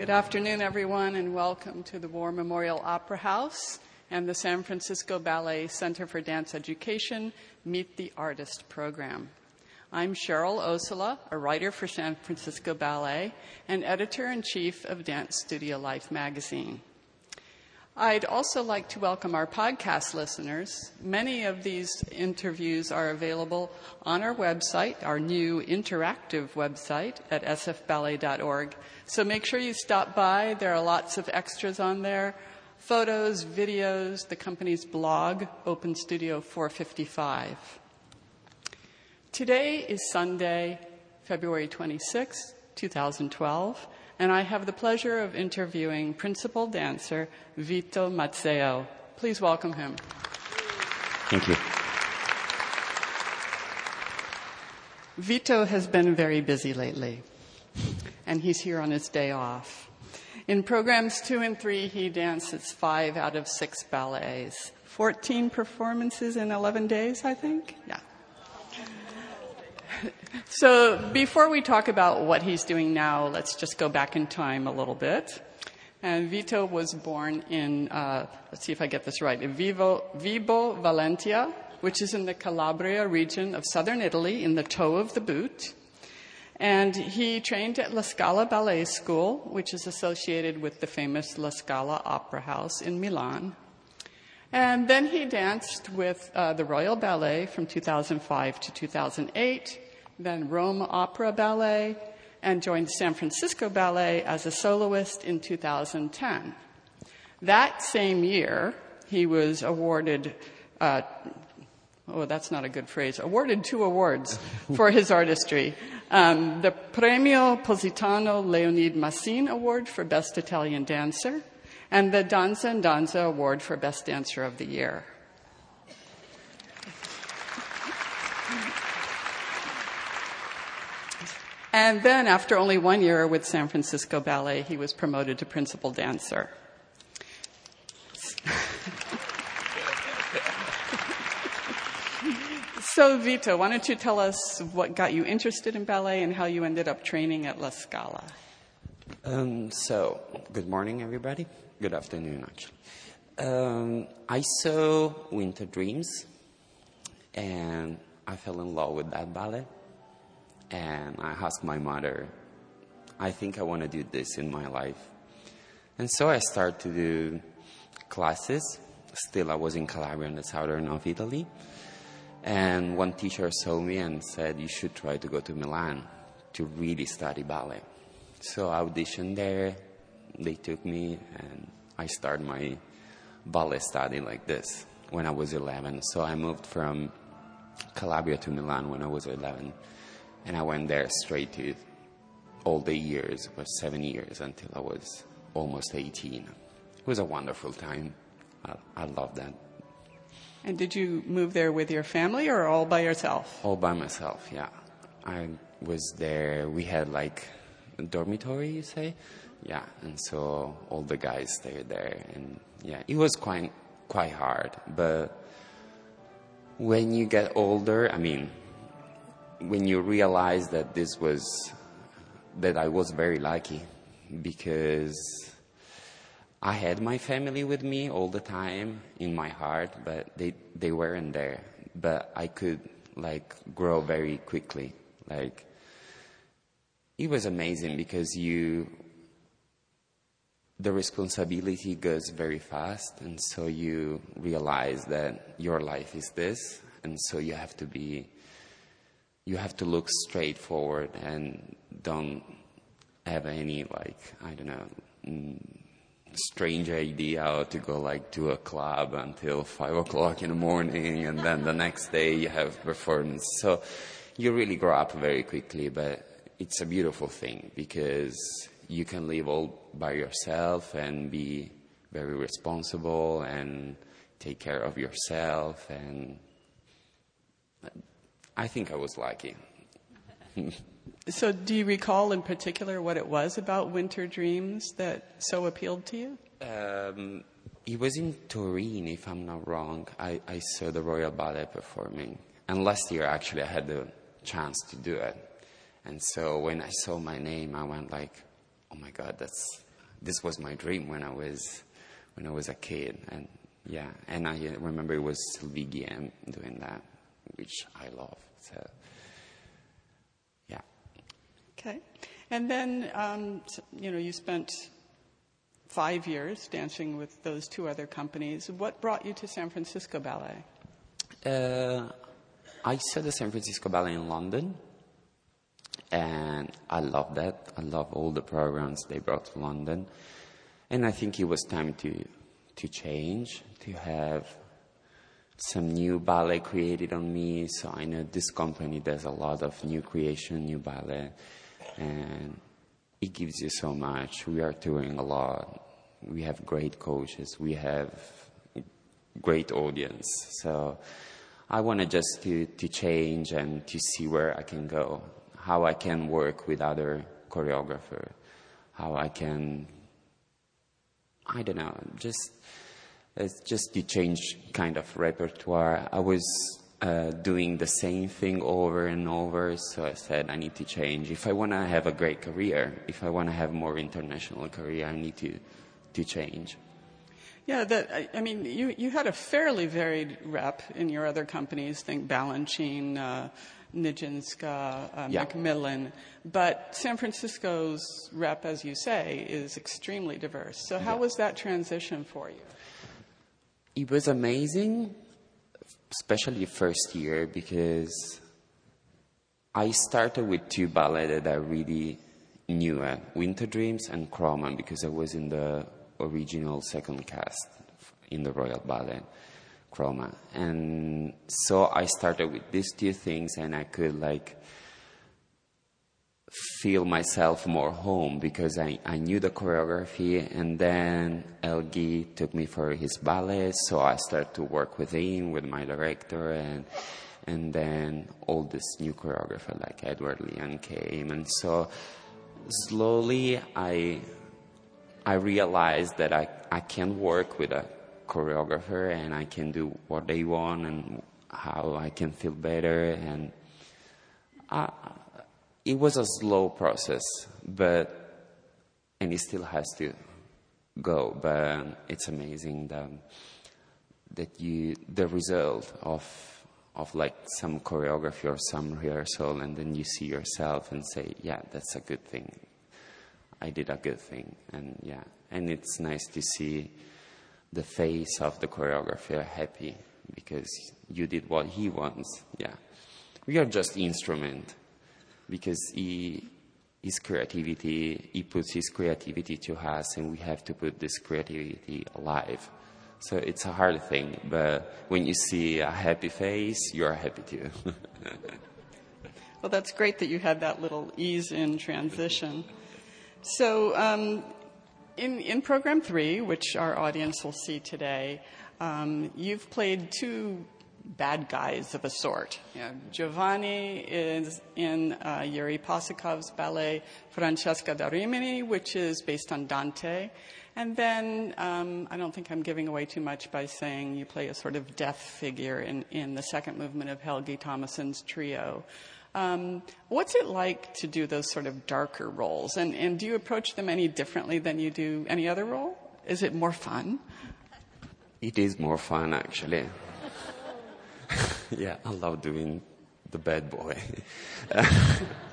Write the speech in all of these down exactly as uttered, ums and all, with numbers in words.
Good afternoon, everyone, and welcome to the War Memorial Opera House and the San Francisco Ballet Center for Dance Education Meet the Artist program. I'm Cheryl Osola, a writer for San Francisco Ballet and editor-in-chief of Dance Studio Life magazine. I'd also like to welcome our podcast listeners. Many of these interviews are available on our website, our new interactive website at s f ballet dot org. So make sure you stop by. There are lots of extras on there, photos, videos, the company's blog, Open Studio four fifty-five. Today is Sunday, February twenty-sixth, two thousand twelve. And I have the pleasure of interviewing principal dancer Vito Mazzeo. Please welcome him. Thank you. Vito has been very busy lately, and he's here on his day off. In programs two and three, he dances five out of six ballets, fourteen performances in eleven days, I think? Yeah. So before we talk about what he's doing now, let's just go back in time a little bit. And Vito was born in, uh, let's see if I get this right, Vivo, Vibo Valentia, which is in the Calabria region of southern Italy, in the toe of the boot. And he trained at La Scala Ballet School, which is associated with the famous La Scala Opera House in Milan. And then he danced with uh, the Royal Ballet from two thousand five to two thousand eight, then Rome Opera Ballet, and joined San Francisco Ballet as a soloist in two thousand ten. That same year, he was awarded, uh, oh, that's not a good phrase, awarded two awards for his artistry. Um, the Premio Positano Leonid Massine Award for Best Italian Dancer, and the Danza and Danza Award for Best Dancer of the Year. And then, after only one year with San Francisco Ballet, he was promoted to principal dancer. So, Vito, why don't you tell us what got you interested in ballet and how you ended up training at La Scala? Um, so, good morning, everybody. Good afternoon, actually. Um, I saw Winter Dreams, and I fell in love with that ballet. And I asked my mother, I think I want to do this in my life. And so I started to do classes. Still, I was in Calabria, in the southern of Italy. And one teacher saw me and said, you should try to go to Milan to really study ballet. So I auditioned there. They took me, and I started my ballet study like this when I was eleven. So I moved from Calabria to Milan when I was eleven. And I went there straight to all the years, for seven years, until I was almost eighteen. It was a wonderful time. I, I loved that. And did you move there with your family or all by yourself? All by myself, yeah. I was there. We had, like, a dormitory, you say? Yeah, and so all the guys stayed there. And, yeah, it was quite, quite hard. But when you get older, I mean... when you realize that this was, that I was very lucky because I had my family with me all the time in my heart, but they, they weren't there. But I could, like, grow very quickly. Like, it was amazing because you, the responsibility goes very fast, and so you realize that your life is this, and so you have to be, you have to look straight forward and don't have any, like, I don't know, strange idea how to go, like, to a club until five o'clock in the morning, and then the next day you have performance. So you really grow up very quickly, but it's a beautiful thing because you can live all by yourself and be very responsible and take care of yourself, and I think I was lucky. So do you recall in particular what it was about Winter Dreams that so appealed to you? Um, it was in Turin, if I'm not wrong. I, I saw the Royal Ballet performing. And last year, actually, I had the chance to do it. And so when I saw my name, I went like, oh, my God, that's this was my dream when I was when I was a kid, and yeah, and I remember it was Sylvie Guillen doing that, which I love. So yeah. Okay, and then um, you know, you spent five years dancing with those two other companies. What brought you to San Francisco Ballet? Uh, I saw the San Francisco Ballet in London, and I loved that. I love all the programs they brought to London, and I think it was time to to change, to have some new ballet created on me. So I know this company does a lot of new creation, new ballet, and it gives you so much. We are touring a lot. We have great coaches. We have great audience. So I want to just to, to change and to see where I can go, how I can work with other choreographers, how I can, I don't know, just it's just to change kind of repertoire. I was uh, doing the same thing over and over, so I said I need to change. If I want to have a great career, if I want to have more international career, I need to, to change. Yeah, that, I, I mean, you, you had a fairly varied rep in your other companies, think Balanchine, uh, Nijinska, uh, yeah. Macmillan, but San Francisco's rep, as you say, is extremely diverse. So how yeah. was that transition for you? It was amazing, especially first year, because I started with two ballet that I really knew, uh, Winter Dreams and Chroma, because I was in the original second cast in the Royal Ballet, Chroma. And so I started with these two things, and I could like feel myself more home because I, I knew the choreography. And then Elgi took me for his ballet, so I started to work with him, with my director, and and then all this new choreographer like Edward Leon came. And so slowly I I realized that I, I can work with a choreographer and I can do what they want and how I can feel better. And I, it was a slow process, but and it still has to go. But it's amazing that that you the result of of like some choreography or some rehearsal, and then you see yourself and say, yeah, that's a good thing. I did a good thing. And yeah, and it's nice to see the face of the choreographer happy because you did what he wants. Yeah, we are just instrument because he, his creativity, he puts his creativity to us, and we have to put this creativity alive. So it's a hard thing, but when you see a happy face, you're happy too. Well, that's great that you had that little ease in transition. So um, in, in program three, which our audience will see today, um, you've played two bad guys of a sort. You know, Giovanni is in uh, Yuri Possokhov's ballet Francesca da Rimini, which is based on Dante. And then um, I don't think I'm giving away too much by saying you play a sort of death figure in, in the second movement of Helgi Thomasson's trio. Um, what's it like to do those sort of darker roles? And, and do you approach them any differently than you do any other role? Is it more fun? It is more fun, actually. Yeah, I love doing the bad boy.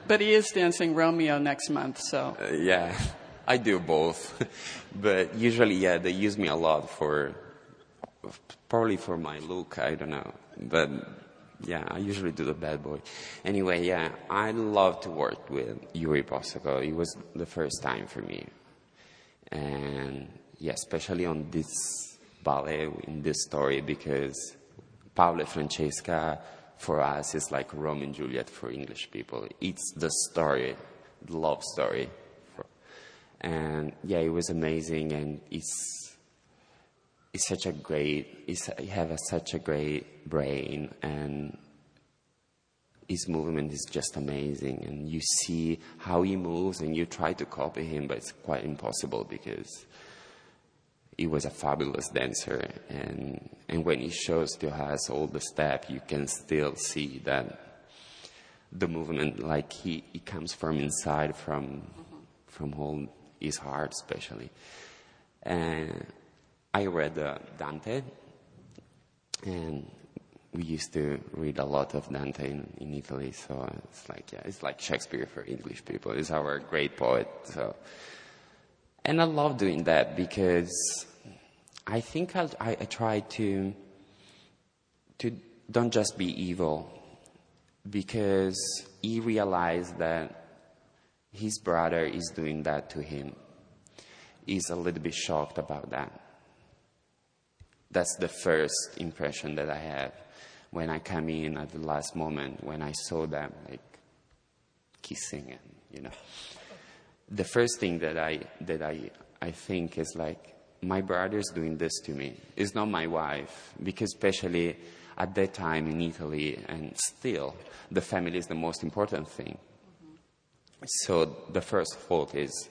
But he is dancing Romeo next month, so... Uh, yeah, I do both. But usually, yeah, they use me a lot for... Probably for my look, I don't know. But... yeah, I usually do the bad boy. Anyway, yeah, I love to work with Yuri Possokhov. It was the first time for me. And yeah, especially on this ballet, in this story, because Paolo e Francesca, for us, is like Romeo and Juliet for English people. It's the story, the love story. And yeah, it was amazing. And it's... It's such a great, it's, you have a, such a great brain, and his movement is just amazing. And you see how he moves, and you try to copy him, but it's quite impossible because he was a fabulous dancer. And, and when he shows to us all the steps, you can still see that the movement, like he, he comes from inside, from, mm-hmm. from all his heart especially. And I read uh, Dante, and we used to read a lot of Dante in, in Italy, so it's like yeah, it's like Shakespeare for English people. He's our great poet. So, and I love doing that because I think I, I, I try to to don't just be evil, because he realized that his brother is doing that to him. He's a little bit shocked about that. That's the first impression that I have when I come in at the last moment, when I saw them like kissing and, you know. The first thing that I that I I think is like, my brother's doing this to me. It's not my wife, because especially at that time in Italy, and still, the family is the most important thing. Mm-hmm. So the first thought is,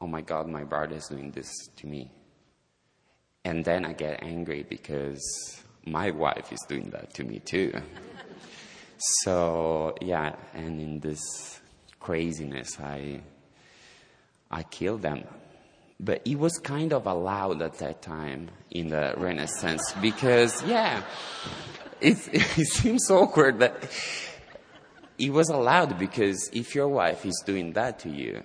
oh my God, my brother is doing this to me. And then I get angry because my wife is doing that to me too. So, yeah, and in this craziness, I I killed them. But it was kind of allowed at that time in the Renaissance because, yeah, it, it seems awkward, but it was allowed because if your wife is doing that to you,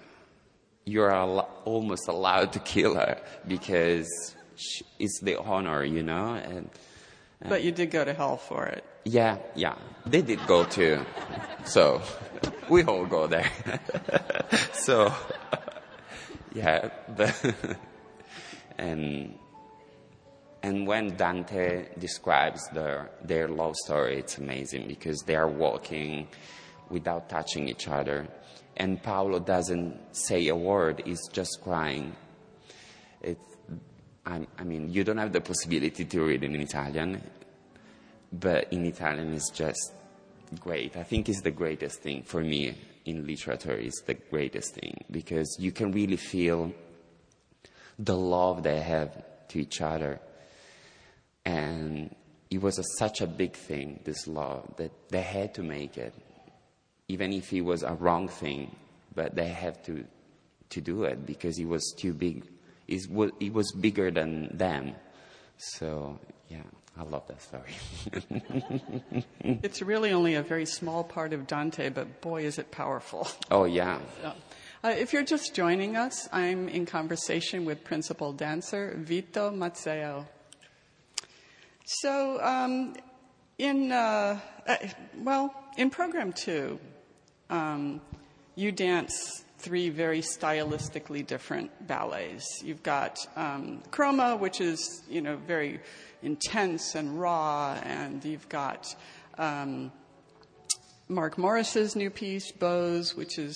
you're al- almost allowed to kill her because she, it's the honor, you know? And, and but you did go to hell for it. Yeah, yeah. They did go too. So we all go there. So... Yeah, but and and when Dante describes their their love story, it's amazing because they are walking without touching each other, and Paolo doesn't say a word; he's just crying. It's, I, I mean, you don't have the possibility to read it in Italian, but in Italian, it's just great. I think it's the greatest thing for me. In literature is the greatest thing because you can really feel the love they have to each other. And it was a, such a big thing, this love, that they had to make it. Even if it was a wrong thing, but they had to to do it because it was too big. It was, it was bigger than them. So, yeah. I love that story. It's really only a very small part of Dante, but boy, is it powerful. Oh, yeah. So, uh, if you're just joining us, I'm in conversation with principal dancer Vito Mazzeo. So um, in, uh, uh, well, in program two, um, you dance three very stylistically different ballets. You've got um, Chroma, which is, you know, very... intense and raw, and you've got um, Mark Morris's new piece, Bose, which is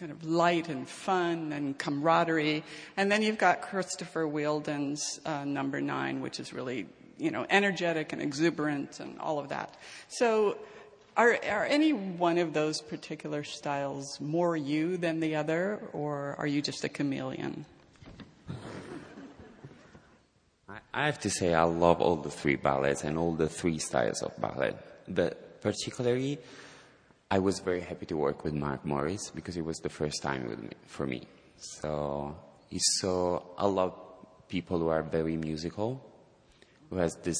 kind of light and fun and camaraderie, and then you've got Christopher Wheeldon's uh, Number Nine, which is really, you know, energetic and exuberant and all of that. So are, are any one of those particular styles more you than the other, or are you just a chameleon? I have to say I love all the three ballets and all the three styles of ballet. But particularly, I was very happy to work with Mark Morris because it was the first time with me, for me. So, so I love people who are very musical, who has this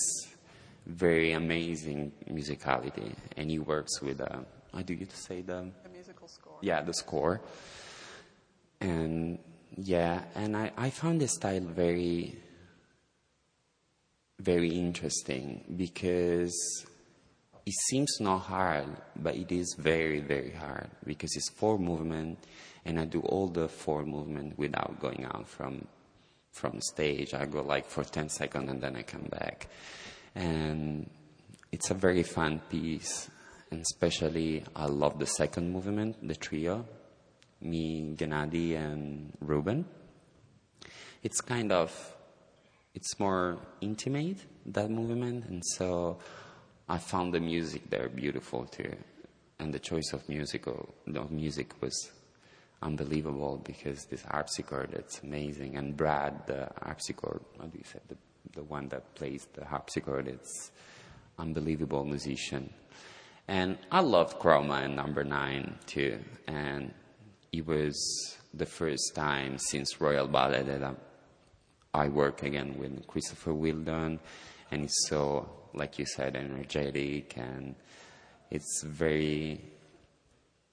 very amazing musicality. And he works with, uh, I do get to say the... The musical score. Yeah, the score. And, yeah, and I, I found this style very... very interesting because it seems not hard, but it is very, very hard because it's four movement, and I do all the four movement without going out from from stage. I go like for ten seconds and then I come back, and it's a very fun piece. And especially I love the second movement, the trio, me, Gennady, and Ruben. It's kind of It's more intimate, that movement, and so I found the music there beautiful too, and the choice of musical of music was unbelievable because this harpsichord, it's amazing, and Brad, the harpsichord, what do you say, the the one that plays the harpsichord, it's unbelievable musician, and I loved Chroma and Number Nine too, and it was the first time since Royal Ballet that I, I work again with Christopher Wheeldon, and it's so, like you said, energetic, and it's very,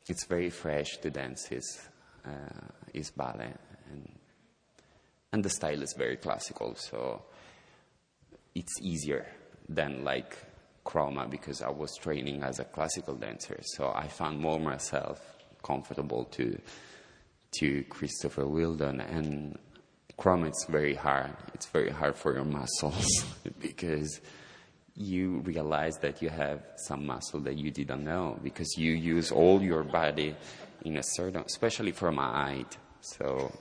it's very fresh to dance his, uh, his ballet, and and the style is very classical, so it's easier than like Chroma, because I was training as a classical dancer, so I found more myself comfortable to to Christopher Wheeldon. And Chroma, it's very hard. It's very hard for your muscles because you realize that you have some muscle that you didn't know, because you use all your body in a certain, especially from height. So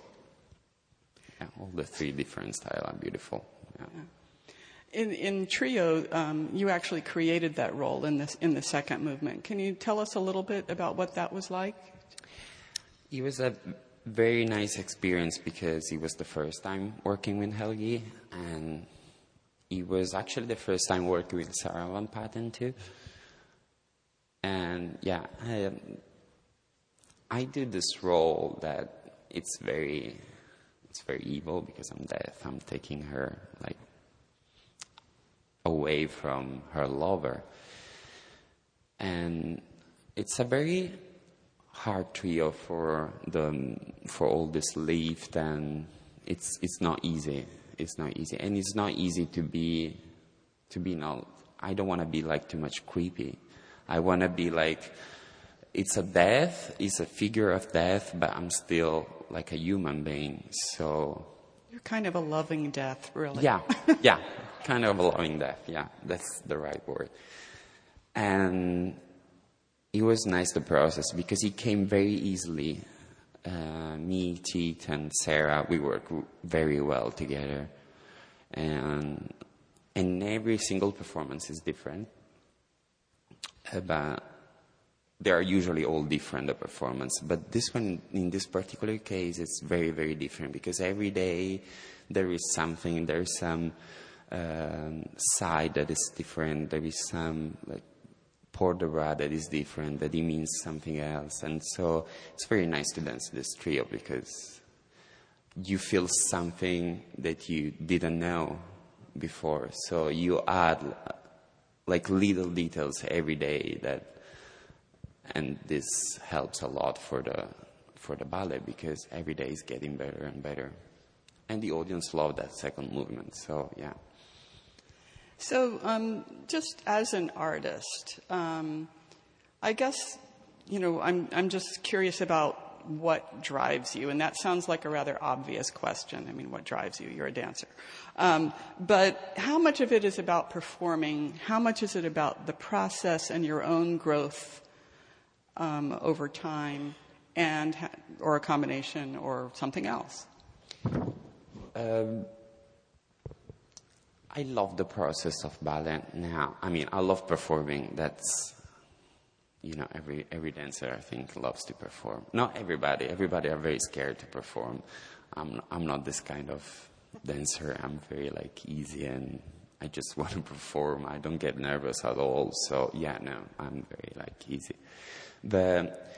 yeah, all the three different styles are beautiful. Yeah. Yeah. In, in trio, um, you actually created that role in, this, in the second movement. Can you tell us a little bit about what that was like? It was a very nice experience because it was the first time working with Helgi, and it was actually the first time working with Sarah Van Patten too. And yeah, I, I did this role that it's very, it's very evil because I'm deaf. I'm taking her like away from her lover, and it's a very hard trio for the for all this lift, and it's it's not easy. It's not easy, and it's not easy to be to be not. I don't want to be like too much creepy. I want to be like it's a death, it's a figure of death, but I'm still like a human being. So you're kind of a loving death, really. Yeah, yeah. Kind of allowing that, yeah, that's the right word. And it was nice, the process, because it came very easily. Uh, me, Tiet, and Sarah, we work very well together. And, and every single performance is different. Uh, but they are usually all different, the performance. But this one, in this particular case, it's very, very different, because every day there is something, there is some... Um, side that is different, there is some like port de bras that is different, that it means something else. And so it's very nice to dance this trio because you feel something that you didn't know before, so you add like little details every day, that and this helps a lot for the for the ballet, because every day is getting better and better, and the audience loved that second movement. So yeah. So um, just as an artist, um, I guess, you know, I'm, I'm just curious about what drives you. And that sounds like a rather obvious question. I mean, what drives you? You're a dancer. Um, but how much of it is about performing? How much is it about the process and your own growth um, over time, and or a combination or something else? Um. I love the process of ballet now. I mean, I love performing. That's, you know, every every dancer, I think, loves to perform. Not everybody. Everybody are very scared to perform. I'm I'm not this kind of dancer. I'm very, like, easy, and I just want to perform. I don't get nervous at all. So, yeah, no, I'm very, like, easy. But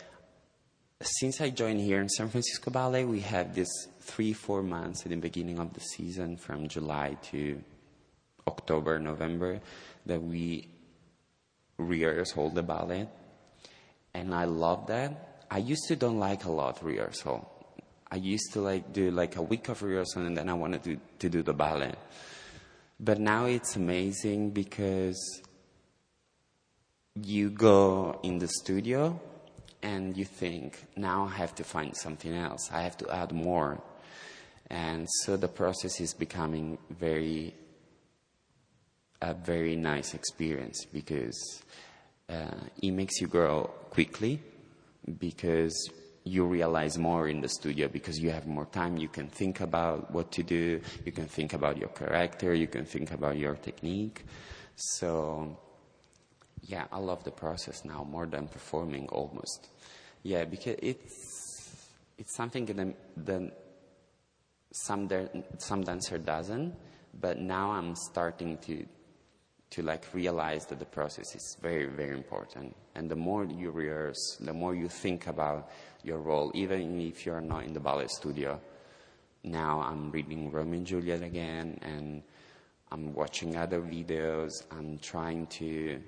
since I joined here in San Francisco Ballet, we have this three, four months at the beginning of the season, from July to October, November, that we rehearsal the ballet, and I love that. I used to don't like a lot rehearsal. I used to like do like a week of rehearsal, and then I wanted to, to do the ballet. But now it's amazing because you go in the studio and you think, now I have to find something else. I have to add more. And so the process is becoming very... a very nice experience, because uh, it makes you grow quickly, because you realize more in the studio, because you have more time, you can think about what to do, you can think about your character, you can think about your technique. So yeah, I love the process now more than performing almost. Yeah, because it's it's something that, that some, some dancer doesn't, but now I'm starting to to like realize that the process is very, very important. And the more you rehearse, the more you think about your role, even if you're not in the ballet studio. Now I'm reading Romeo and Juliet again, and I'm watching other videos. I'm trying to,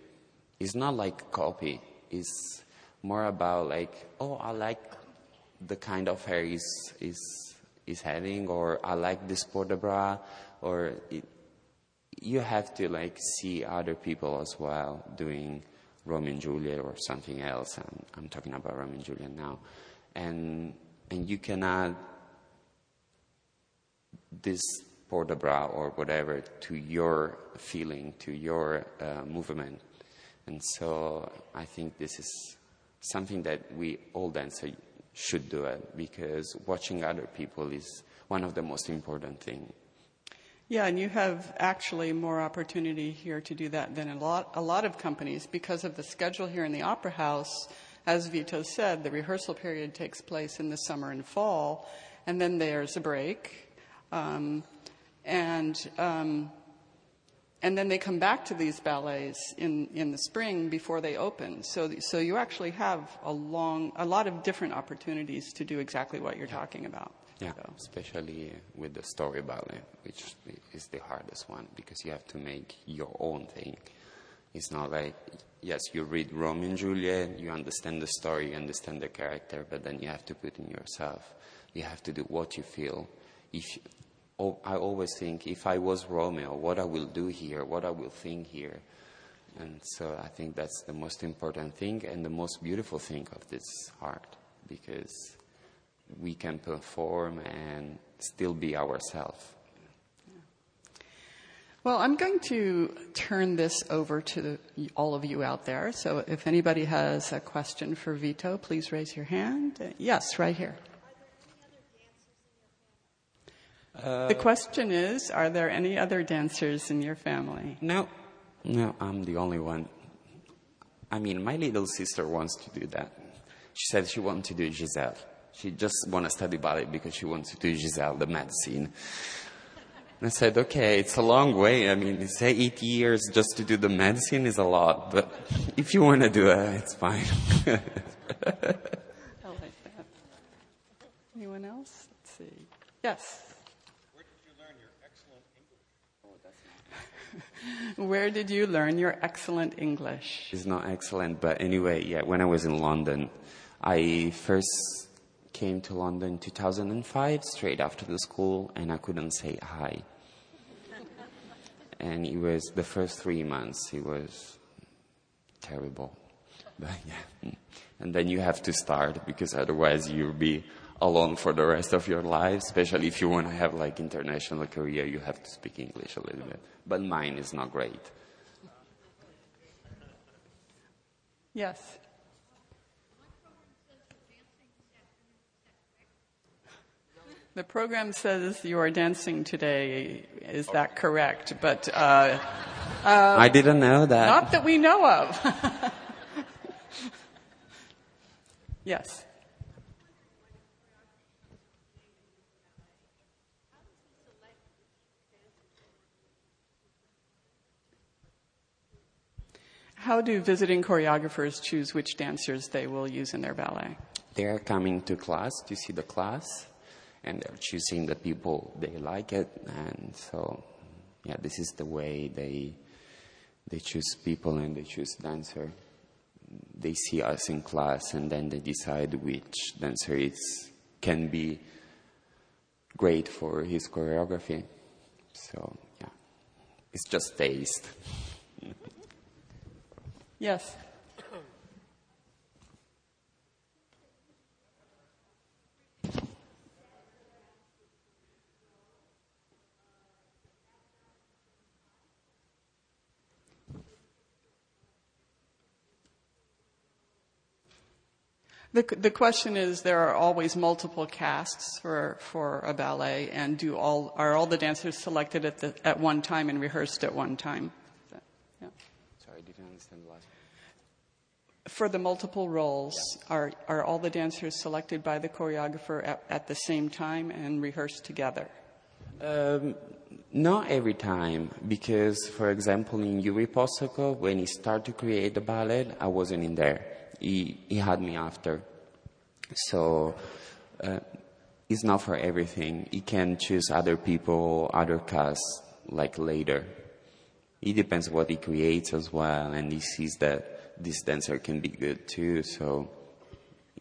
it's not like copy. It's more about like, oh, I like the kind of hair is, is, is having, or I like this port de bras, or it, you have to like see other people as well doing Romeo and Juliet or something else. I'm, I'm talking about Romeo and Juliet now. And, and you can add this port de bras or whatever to your feeling, to your uh, movement. And so I think this is something that we all dancers should do it, because watching other people is one of the most important things. Yeah, and you have actually more opportunity here to do that than a lot, a lot of companies, because of the schedule here in the Opera House. As Vito said, the rehearsal period takes place in the summer and fall, and then there's a break. Um, and um, and then they come back to these ballets in, in the spring before they open. So so you actually have a long, a lot of different opportunities to do exactly what you're yeah. talking about. Yeah, so. Especially with the story ballet, which is the hardest one, because you have to make your own thing. It's not like, yes, you read Romeo and Juliet, you understand the story, you understand the character, but then you have to put in yourself. You have to do what you feel. If oh, I always think, if I was Romeo, what I will do here, what I will think here. And so I think that's the most important thing and the most beautiful thing of this art, because we can perform and still be ourselves. Well, I'm going to turn this over to all of you out there. So if anybody has a question for Vito, please raise your hand. Yes, right here. Uh, the question is, are there any other dancers in your family? No. No, I'm the only one. I mean, my little sister wants to do that. She said she wants to do Giselle. She just wants to study ballet because she wants to do Giselle, the medicine. And I said, okay, it's a long way. I mean, it's eight years just to do the medicine is a lot. But if you want to do it, it's fine. I like that. Anyone else? Let's see. Yes. Where did you learn your excellent English? It's not excellent, but anyway, yeah, when I was in London, I first came to London in two thousand five, straight after the school, and I couldn't say hi. And it was the first three months, it was terrible. But yeah. And then you have to start, because otherwise you'll be alone for the rest of your life, especially if you want to have like international career, you have to speak English a little bit. But mine is not great. Yes. The program says you are dancing today. Is that correct? But uh, um, I didn't know that. Not that we know of. Yes. How do visiting choreographers choose which dancers they will use in their ballet? They are coming to class to see the class, and they're choosing the people they like it. And so, yeah, this is the way they they choose people and they choose dancer. They see us in class, and then they decide which dancer it's, can be great for his choreography. So, yeah, it's just taste. Yes. The, the question is, there are always multiple casts for, for a ballet, and do all, are all the dancers selected at the, at one time and rehearsed at one time? Yeah. I didn't understand the last one. For the multiple roles, yeah. are, are all the dancers selected by the choreographer at, at the same time and rehearsed together? Um, not every time, because, for example, in Yuri Possokhov, when he started to create the ballet, I wasn't in there. He, he had me after. So uh, it's not for everything. He can choose other people, other casts, like later. It depends what he creates as well, and he sees that this dancer can be good too, so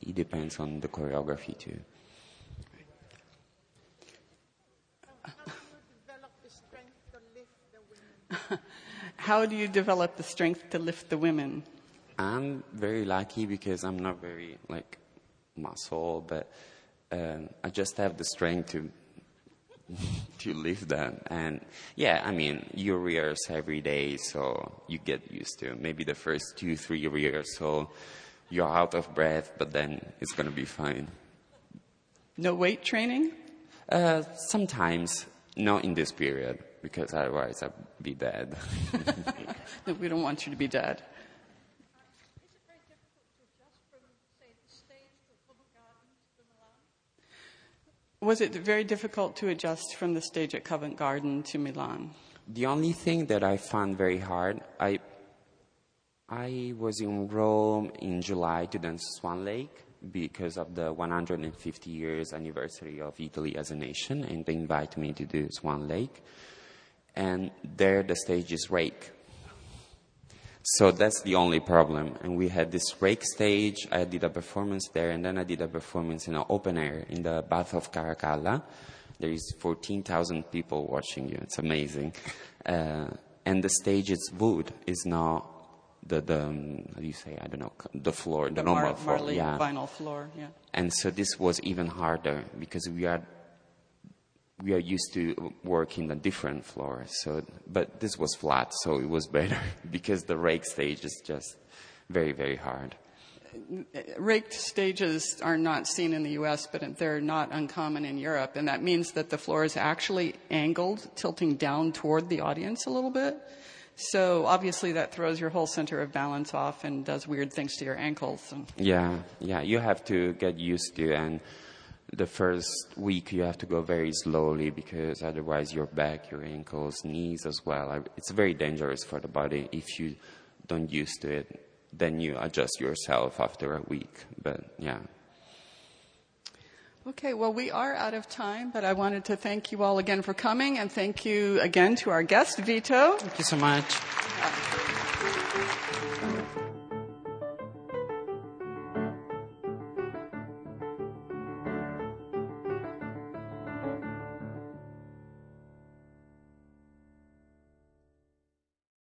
it depends on the choreography too. How do you develop the strength to lift the women? I'm very lucky because I'm not very, like, muscle, but um, I just have the strength to to lift them. And, yeah, I mean, you rehearse every day, so you get used to it. Maybe the first two, three rehearsals, so you're out of breath, but then it's going to be fine. No weight training? Uh, sometimes, not in this period, because otherwise I'd be dead. No, we don't want you to be dead. Is it very difficult to adjust from, say, the stage to the Covent Garden to Milan? Was it very difficult to adjust from the stage at Covent Garden to Milan? The only thing that I found very hard, I, I was in Rome in July to dance Swan Lake, because of the one hundred fifty years anniversary of Italy as a nation, and they invite me to do Swan Lake. And there the stage is rake. So that's the only problem. And we had this rake stage. I did a performance there, and then I did a performance in an open air in the Baths of Caracalla. There is fourteen thousand people watching you. It's amazing. Uh, and the stage is wood. It's not... The, the um, how do you say, I don't know, the floor, the, the normal mar- floor. Marley, yeah. Vinyl floor, yeah. And so this was even harder because we are we are used to working on different floors. So, but this was flat, so it was better because the rake stage is just very, very hard. Raked stages are not seen in the U S, but they're not uncommon in Europe, and that means that the floor is actually angled, tilting down toward the audience a little bit. So obviously that throws your whole center of balance off and does weird things to your ankles. Yeah, yeah, you have to get used to it. And the first week you have to go very slowly because otherwise your back, your ankles, knees as well. It's very dangerous for the body if you don't used to it. Then you adjust yourself after a week, but yeah. Okay, well, we are out of time, but I wanted to thank you all again for coming, and thank you again to our guest, Vito. Thank you so much.